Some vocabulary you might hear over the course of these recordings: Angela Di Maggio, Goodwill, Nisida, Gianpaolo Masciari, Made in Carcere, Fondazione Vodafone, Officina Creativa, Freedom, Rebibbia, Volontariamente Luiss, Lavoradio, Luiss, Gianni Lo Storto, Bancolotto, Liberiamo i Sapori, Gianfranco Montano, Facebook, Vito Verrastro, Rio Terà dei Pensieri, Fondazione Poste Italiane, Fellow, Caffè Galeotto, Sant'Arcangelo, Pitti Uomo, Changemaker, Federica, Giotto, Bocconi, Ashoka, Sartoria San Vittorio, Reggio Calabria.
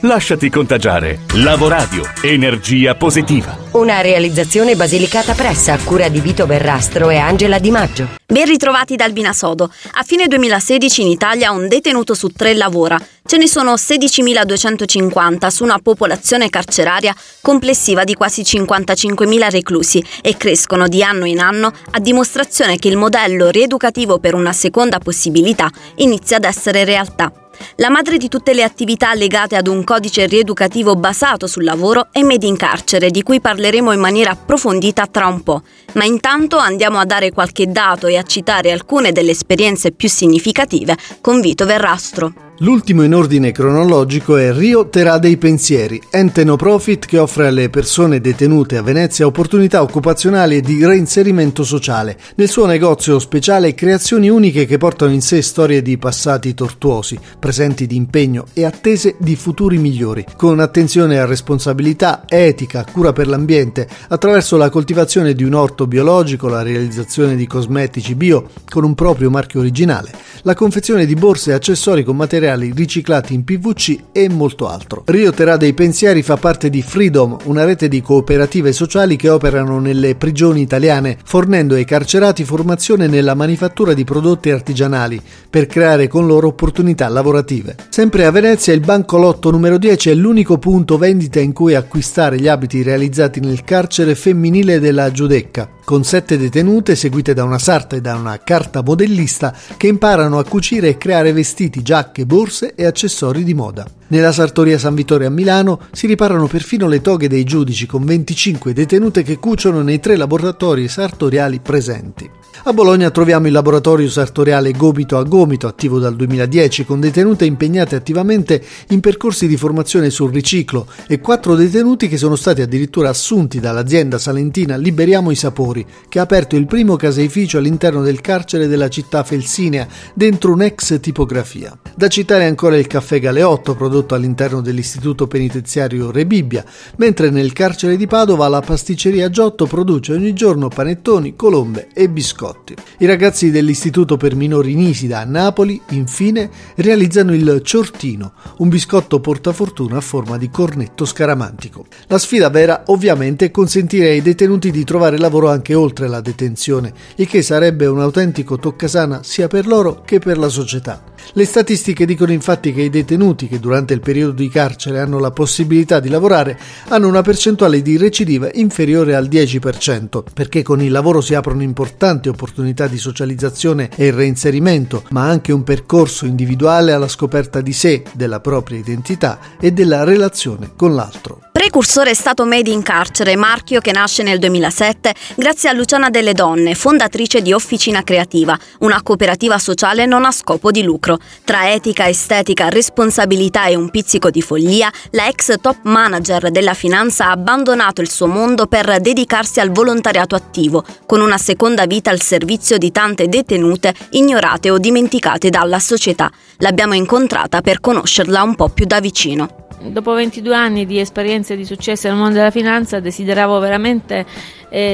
Lasciati contagiare. Lavoradio, energia positiva. Una realizzazione Basilicata Pressa a cura di Vito Verrastro e Angela Di Maggio. Ben ritrovati da Albina Sodo. A fine 2016 in Italia un detenuto su 3 lavora. Ce ne sono 16.250 su una popolazione carceraria complessiva di quasi 55.000 reclusi e crescono di anno in anno, a dimostrazione che il modello rieducativo per una seconda possibilità inizia ad essere realtà. La madre di tutte le attività legate ad un codice rieducativo basato sul lavoro è Made in Carcere, di cui parleremo in maniera approfondita tra un po', ma intanto andiamo a dare qualche dato e a citare alcune delle esperienze più significative con Vito Verrastro. L'ultimo in ordine cronologico è Rio Terà dei Pensieri, ente no profit che offre alle persone detenute a Venezia opportunità occupazionali e di reinserimento sociale. Nel suo negozio speciale creazioni uniche che portano in sé storie di passati tortuosi, presenti di impegno e attese di futuri migliori. Con attenzione a responsabilità, etica, cura per l'ambiente, attraverso la coltivazione di un orto biologico, la realizzazione di cosmetici bio con un proprio marchio originale, la confezione di borse e accessori con materiali riciclati in PVC e molto altro. Rio Terà dei Pensieri fa parte di Freedom, una rete di cooperative sociali che operano nelle prigioni italiane, fornendo ai carcerati formazione nella manifattura di prodotti artigianali per creare con loro opportunità lavorative. Sempre a Venezia il Bancolotto numero 10 è l'unico punto vendita in cui acquistare gli abiti realizzati nel carcere femminile della Giudecca, con 7 detenute seguite da una sarta e da una carta modellista che imparano a cucire e creare vestiti, giacche, borse e accessori di moda. Nella Sartoria San Vittorio a Milano si riparano perfino le toghe dei giudici con 25 detenute che cuciono nei 3 laboratori sartoriali presenti. A Bologna troviamo il laboratorio sartoriale Gomito a Gomito, attivo dal 2010, con detenute impegnate attivamente in percorsi di formazione sul riciclo e 4 detenuti che sono stati addirittura assunti dall'azienda salentina Liberiamo i Sapori, che ha aperto il primo caseificio all'interno del carcere della città felsinea, dentro un'ex tipografia. Da citare ancora il Caffè Galeotto, prodotto all'interno dell'istituto penitenziario Rebibbia, mentre nel carcere di Padova la pasticceria Giotto produce ogni giorno panettoni, colombe e biscotti. I ragazzi dell'istituto per minori Nisida a Napoli, infine, realizzano il Ciortino, un biscotto portafortuna a forma di cornetto scaramantico. La sfida vera, ovviamente, è consentire ai detenuti di trovare lavoro anche oltre la detenzione, il che sarebbe un autentico toccasana sia per loro che per la società. Le statistiche dicono infatti che i detenuti che durante il periodo di carcere hanno la possibilità di lavorare hanno una percentuale di recidiva inferiore al 10%, perché con il lavoro si aprono importanti opportunità di socializzazione e reinserimento, ma anche un percorso individuale alla scoperta di sé, della propria identità e della relazione con l'altro. Precursore è stato Made in Carcere, marchio che nasce nel 2007 grazie a Luciana Delle Donne, fondatrice di Officina Creativa, una cooperativa sociale non a scopo di lucro. Tra etica, estetica, responsabilità e un pizzico di follia, la ex top manager della finanza ha abbandonato il suo mondo per dedicarsi al volontariato attivo, con una seconda vita al servizio di tante detenute ignorate o dimenticate dalla società. L'abbiamo incontrata per conoscerla un po' più da vicino. Dopo 22 anni di esperienze di successo nel mondo della finanza desideravo veramente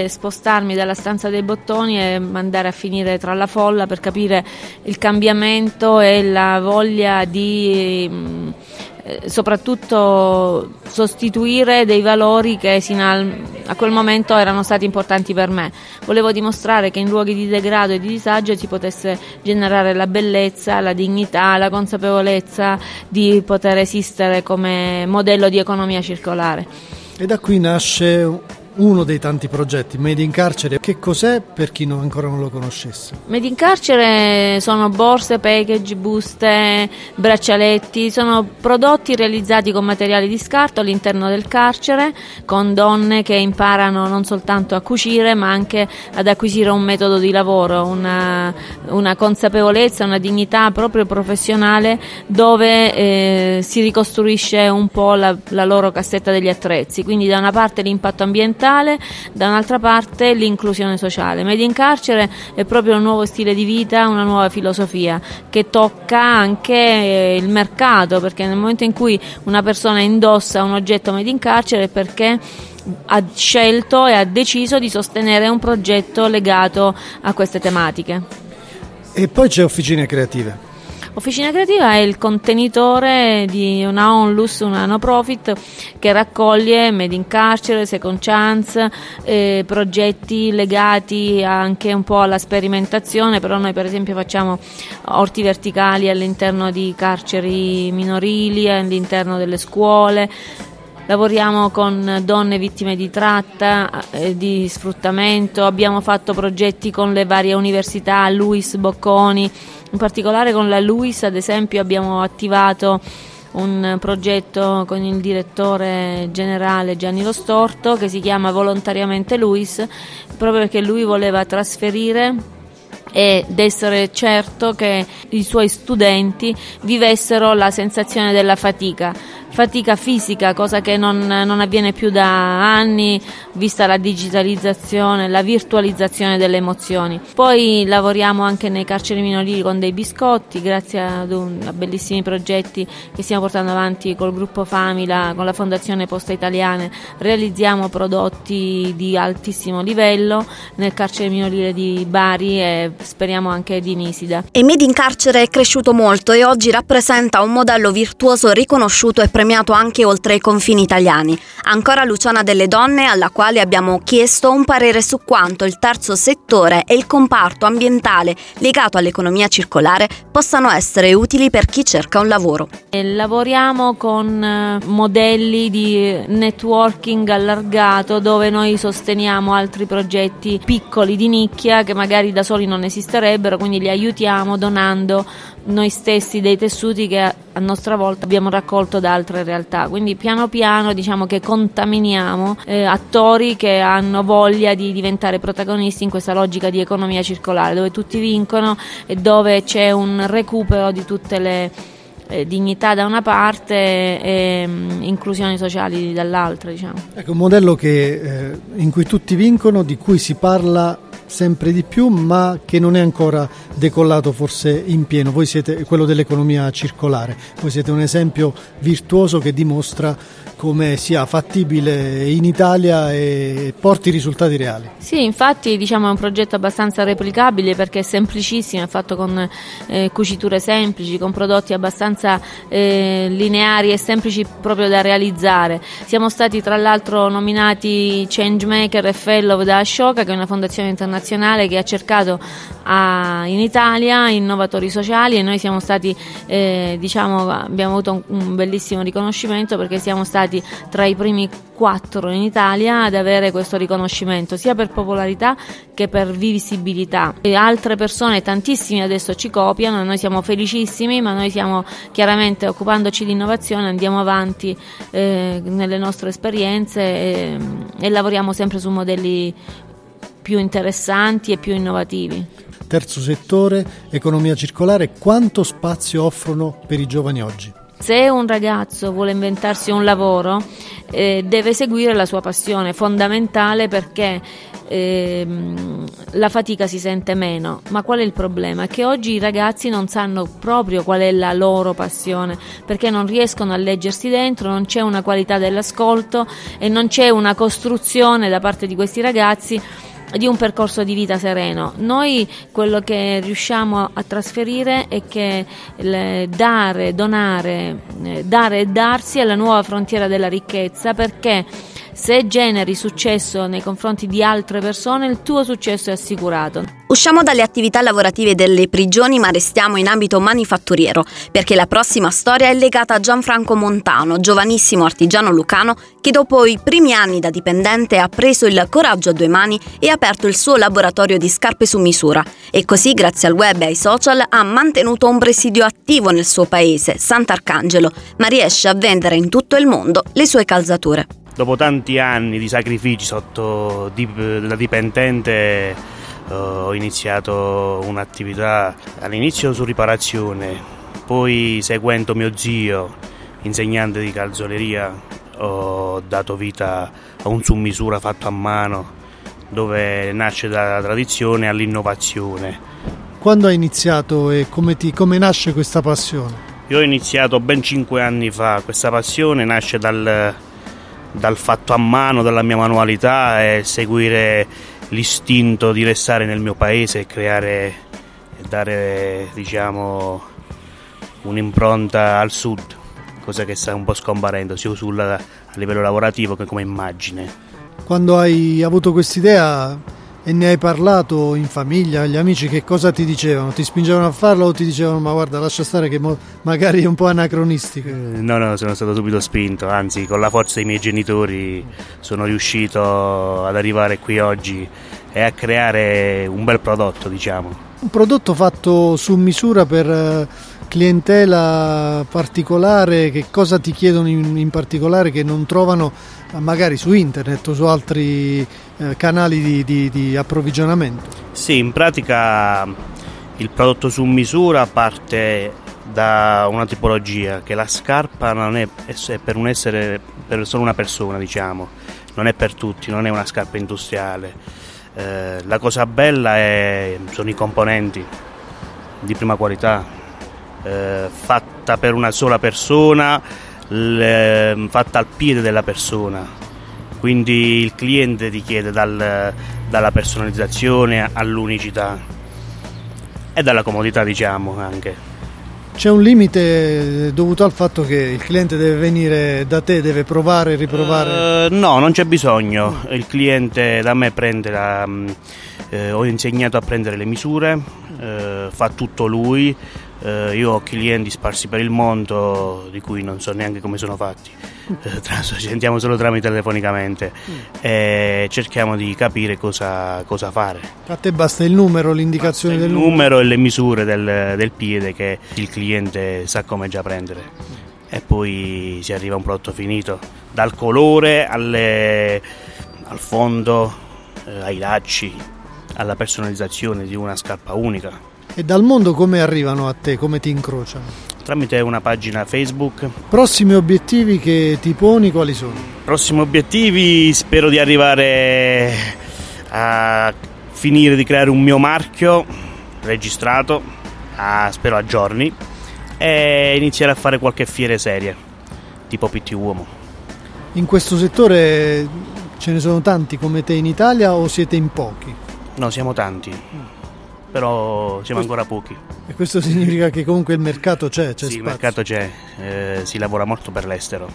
spostarmi dalla stanza dei bottoni e andare a finire tra la folla per capire il cambiamento e la voglia di soprattutto sostituire dei valori che sino a quel momento erano stati importanti per me. Volevo dimostrare che in luoghi di degrado e di disagio si potesse generare la bellezza, la dignità, la consapevolezza di poter esistere come modello di economia circolare. E da qui nasce uno dei tanti progetti, Made in Carcere. Che cos'è per chi ancora non lo conoscesse? Made in Carcere sono borse, package, buste, braccialetti, sono prodotti realizzati con materiali di scarto all'interno del carcere, con donne che imparano non soltanto a cucire ma anche ad acquisire un metodo di lavoro, una consapevolezza, una dignità proprio professionale, dove si ricostruisce un po' la loro cassetta degli attrezzi. Quindi da una parte l'impatto ambientale, ambientale, da un'altra parte l'inclusione sociale. Made in Carcere è proprio un nuovo stile di vita, una nuova filosofia che tocca anche il mercato, perché nel momento in cui una persona indossa un oggetto Made in Carcere è perché ha scelto e ha deciso di sostenere un progetto legato a queste tematiche. E poi c'è Officina Creativa. Officina Creativa è il contenitore di una onlus, una no profit, che raccoglie Made in Carcere, Second Chance, progetti legati anche un po' alla sperimentazione. Però noi per esempio facciamo orti verticali all'interno di carceri minorili, all'interno delle scuole. Lavoriamo con donne vittime di tratta, di sfruttamento. Abbiamo fatto progetti con le varie università, Luiss, Bocconi. In particolare con la Luiss, ad esempio, abbiamo attivato un progetto con il direttore generale Gianni Lo Storto, che si chiama Volontariamente Luiss, proprio perché lui voleva trasferire ed essere certo che i suoi studenti vivessero la sensazione della fatica fisica, cosa che non avviene più da anni, vista la digitalizzazione, la virtualizzazione delle emozioni. Poi lavoriamo anche nei carceri minorili con dei biscotti, grazie a bellissimi progetti che stiamo portando avanti col gruppo Famila, con la Fondazione Poste Italiane. Realizziamo prodotti di altissimo livello nel carcere minorile di Bari e speriamo anche di Nisida. E Made in Carcere è cresciuto molto e oggi rappresenta un modello virtuoso riconosciuto e premiato anche oltre i confini italiani. Ancora Luciana Delle Donne, alla quale abbiamo chiesto un parere su quanto il terzo settore e il comparto ambientale legato all'economia circolare possano essere utili per chi cerca un lavoro. Lavoriamo con modelli di networking allargato, dove noi sosteniamo altri progetti piccoli di nicchia che magari da soli non esisterebbero, quindi li aiutiamo donando noi stessi dei tessuti che a nostra volta abbiamo raccolto da altre realtà. Quindi piano piano diciamo che contaminiamo attori che hanno voglia di diventare protagonisti in questa logica di economia circolare, dove tutti vincono e dove c'è un recupero di tutte le dignità da una parte e inclusioni sociali dall'altra, diciamo. Ecco, un modello che in cui tutti vincono, di cui si parla sempre di più, ma che non è ancora decollato forse in pieno. Voi siete quello dell'economia circolare, voi siete un esempio virtuoso che dimostra come sia fattibile in Italia e porti risultati reali. Sì, infatti diciamo è un progetto abbastanza replicabile, perché è semplicissimo, è fatto con cuciture semplici, con prodotti abbastanza lineari e semplici proprio da realizzare. Siamo stati tra l'altro nominati Changemaker e Fellow da Ashoka, che è una fondazione internazionale che ha cercato in Italia innovatori sociali, e noi siamo stati abbiamo avuto un bellissimo riconoscimento, perché siamo stati tra i primi 4 in Italia ad avere questo riconoscimento, sia per popolarità che per visibilità, e altre persone, tantissime adesso ci copiano. Noi siamo felicissimi, ma noi siamo chiaramente, occupandoci di innovazione, andiamo avanti nelle nostre esperienze e lavoriamo sempre su modelli più interessanti e più innovativi. Terzo settore, economia circolare, quanto spazio offrono per i giovani oggi? Se un ragazzo vuole inventarsi un lavoro, deve seguire la sua passione, fondamentale, perché la fatica si sente meno. Ma qual è il problema? Che oggi i ragazzi non sanno proprio qual è la loro passione, perché non riescono a leggersi dentro, non c'è una qualità dell'ascolto e non c'è una costruzione da parte di questi ragazzi di un percorso di vita sereno. Noi quello che riusciamo a trasferire è che dare e darsi è la nuova frontiera della ricchezza, perché se generi successo nei confronti di altre persone, il tuo successo è assicurato. Usciamo dalle attività lavorative delle prigioni, ma restiamo in ambito manifatturiero, perché la prossima storia è legata a Gianfranco Montano, giovanissimo artigiano lucano che dopo i primi anni da dipendente ha preso il coraggio a due mani e ha aperto il suo laboratorio di scarpe su misura, e così grazie al web e ai social ha mantenuto un presidio attivo nel suo paese, Sant'Arcangelo, ma riesce a vendere in tutto il mondo le sue calzature. Dopo tanti anni di sacrifici sotto la dipendente ho iniziato un'attività, all'inizio su riparazione, poi seguendo mio zio, insegnante di calzoleria, ho dato vita a un su misura fatto a mano, dove nasce dalla tradizione all'innovazione. Quando hai iniziato e come nasce questa passione? Io ho iniziato ben 5 anni fa, questa passione nasce dal fatto a mano, dalla mia manualità e seguire l'istinto di restare nel mio paese e creare e dare, diciamo, un'impronta al sud, cosa che sta un po' scomparendo sia a livello lavorativo che come immagine. Quando hai avuto quest'idea e ne hai parlato in famiglia, gli amici, che cosa ti dicevano? Ti spingevano a farlo o ti dicevano ma guarda, lascia stare che magari è un po' anacronistico? No, sono stato subito spinto, anzi con la forza dei miei genitori sono riuscito ad arrivare qui oggi e a creare un bel prodotto, diciamo. Un prodotto fatto su misura per clientela particolare. Che cosa ti chiedono in particolare che non trovano magari su internet o su altri canali di approvvigionamento? Sì, in pratica il prodotto su misura parte da una tipologia, che la scarpa non è per un essere, per solo una persona, diciamo, non è per tutti, non è una scarpa industriale. La cosa bella sono i componenti di prima qualità. Fatta per una sola persona, fatta al piede della persona, quindi il cliente richiede dalla personalizzazione all'unicità e dalla comodità, diciamo. Anche c'è un limite dovuto al fatto che il cliente deve venire da te, deve provare e riprovare? No, non c'è bisogno, il cliente da me prende ho insegnato a prendere le misure, fa tutto lui. Io ho clienti sparsi per il mondo di cui non so neanche come sono fatti, ci sentiamo solo tramite telefonicamente e cerchiamo di capire cosa fare. A te basta il numero, l'indicazione del numero e le misure del piede che il cliente sa come già prendere e poi si arriva a un prodotto finito, dal colore al fondo, ai lacci, alla personalizzazione di una scarpa unica. E dal mondo come arrivano a te, come ti incrociano? Tramite una pagina Facebook. Prossimi obiettivi che ti poni quali sono? Prossimi obiettivi, spero di arrivare a finire di creare un mio marchio registrato, spero a giorni, e iniziare a fare qualche fiere serie, tipo Pitti Uomo. In questo settore ce ne sono tanti come te in Italia o siete in pochi? No, siamo tanti. Però siamo ancora pochi. E questo significa che comunque il mercato c'è sì, spazio. Il mercato c'è, si lavora molto per l'estero,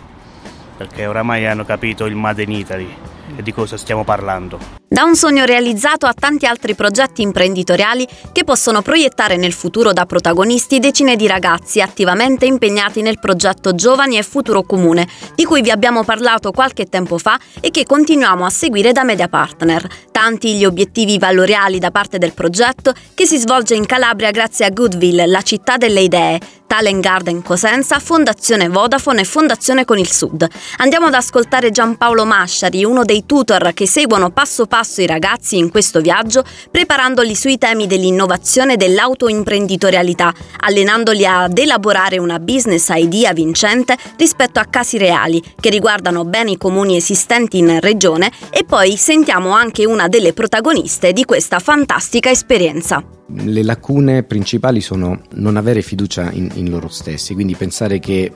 perché oramai hanno capito il Made in Italy e di cosa stiamo parlando. Da un sogno realizzato a tanti altri progetti imprenditoriali che possono proiettare nel futuro da protagonisti decine di ragazzi attivamente impegnati nel progetto Giovani e Futuro Comune, di cui vi abbiamo parlato qualche tempo fa e che continuiamo a seguire da Media Partner. Tanti gli obiettivi valoriali da parte del progetto, che si svolge in Calabria grazie a Goodwill, la città delle idee, Talent Garden Cosenza, Fondazione Vodafone e Fondazione Con il Sud. Andiamo ad ascoltare Gianpaolo Masciari, uno dei tutor che seguono passo passo i ragazzi in questo viaggio, preparandoli sui temi dell'innovazione e dell'autoimprenditorialità, allenandoli ad elaborare una business idea vincente rispetto a casi reali che riguardano beni comuni esistenti in regione, e poi sentiamo anche una delle protagoniste di questa fantastica esperienza. Le lacune principali sono non avere fiducia in loro stessi, quindi pensare che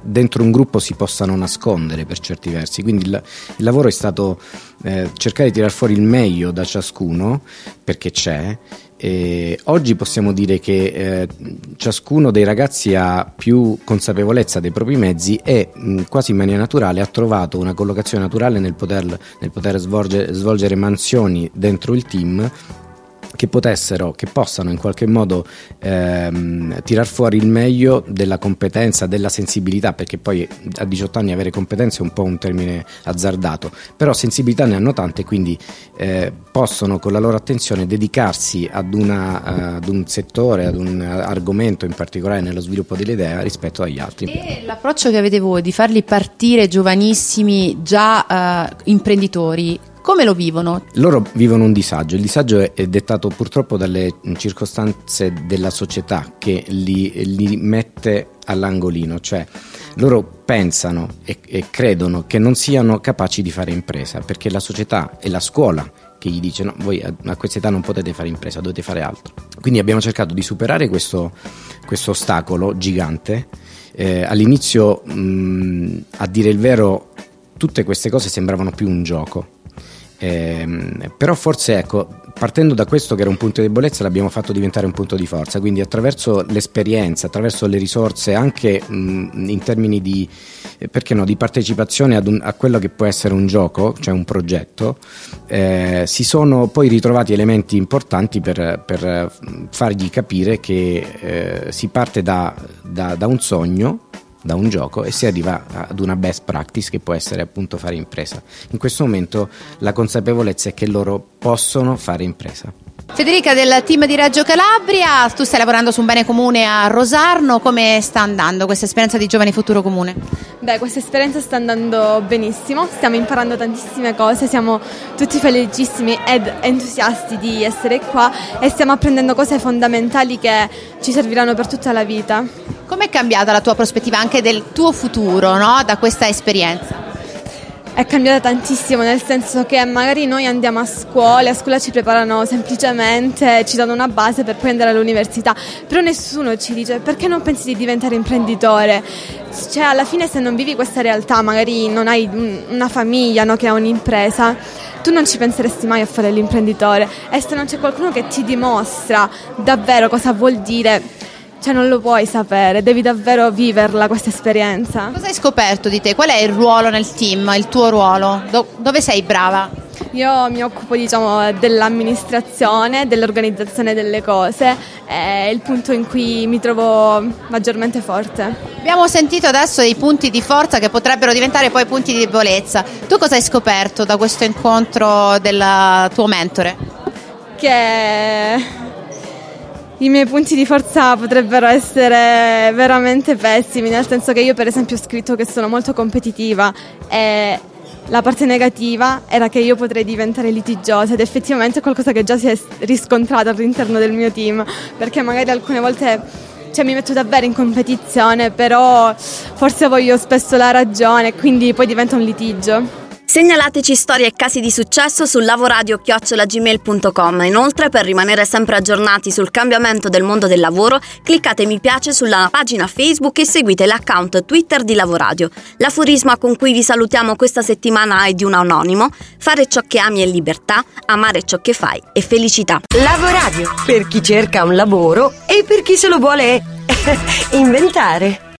dentro un gruppo si possano nascondere per certi versi, quindi il lavoro è stato cercare di tirar fuori il meglio da ciascuno, perché c'è. E oggi possiamo dire che ciascuno dei ragazzi ha più consapevolezza dei propri mezzi e quasi in maniera naturale ha trovato una collocazione naturale nel poter svolgere mansioni dentro il team che possano in qualche modo tirar fuori il meglio della competenza, della sensibilità, perché poi a 18 anni avere competenze è un po' un termine azzardato, però sensibilità ne hanno tante, quindi possono con la loro attenzione dedicarsi ad un settore, ad un argomento in particolare nello sviluppo delle idee rispetto agli altri. E l'approccio che avete voi di farli partire giovanissimi già imprenditori, come lo vivono? Loro vivono un disagio, il disagio è dettato purtroppo dalle circostanze della società che li mette all'angolino, cioè loro pensano e credono che non siano capaci di fare impresa, perché la società e la scuola che gli dice: no, voi a questa età non potete fare impresa, dovete fare altro. Quindi abbiamo cercato di superare questo ostacolo gigante. All'inizio, a dire il vero, tutte queste cose sembravano più un gioco, però forse, ecco, partendo da questo che era un punto di debolezza, l'abbiamo fatto diventare un punto di forza. Quindi attraverso l'esperienza, attraverso le risorse, anche in termini di, perché no, di partecipazione a quello che può essere un gioco, cioè un progetto, si sono poi ritrovati elementi importanti per fargli capire che si parte da un sogno, da un gioco, e si arriva ad una best practice che può essere appunto fare impresa. In questo momento la consapevolezza è che loro possono fare impresa. Federica, del team di Reggio Calabria, tu stai lavorando su un bene comune a Rosarno, come sta andando questa esperienza di Giovani Futuro Comune? Beh, questa esperienza sta andando benissimo, stiamo imparando tantissime cose, siamo tutti felicissimi ed entusiasti di essere qua e stiamo apprendendo cose fondamentali che ci serviranno per tutta la vita. Com'è cambiata la tua prospettiva anche del tuo futuro, no? Da questa esperienza? È cambiata tantissimo, nel senso che magari noi andiamo a scuola ci preparano semplicemente, ci danno una base per poi andare all'università, però nessuno ci dice: perché non pensi di diventare imprenditore? Cioè, alla fine, se non vivi questa realtà, magari non hai una famiglia, no, che ha un'impresa, tu non ci penseresti mai a fare l'imprenditore, e se non c'è qualcuno che ti dimostra davvero cosa vuol dire, cioè non lo puoi sapere, devi davvero viverla questa esperienza. Cosa hai scoperto di te? Qual è il ruolo nel team, il tuo ruolo? Dove sei brava? Io mi occupo, diciamo, dell'amministrazione, dell'organizzazione delle cose, è il punto in cui mi trovo maggiormente forte. Abbiamo sentito adesso dei punti di forza che potrebbero diventare poi punti di debolezza. Tu cosa hai scoperto da questo incontro del tuo mentore? Che i miei punti di forza potrebbero essere veramente pessimi, nel senso che io, per esempio, ho scritto che sono molto competitiva, e la parte negativa era che io potrei diventare litigiosa, ed effettivamente è qualcosa che già si è riscontrato all'interno del mio team, perché magari alcune volte, cioè, mi metto davvero in competizione, però forse voglio spesso la ragione, quindi poi diventa un litigio. Segnalateci storie e casi di successo su lavoradio@gmail.com. Inoltre, per rimanere sempre aggiornati sul cambiamento del mondo del lavoro, cliccate mi piace sulla pagina Facebook e seguite l'account Twitter di Lavoradio. L'aforisma con cui vi salutiamo questa settimana è di un anonimo: fare ciò che ami è libertà, amare ciò che fai è felicità. Lavoradio, per chi cerca un lavoro e per chi se lo vuole inventare.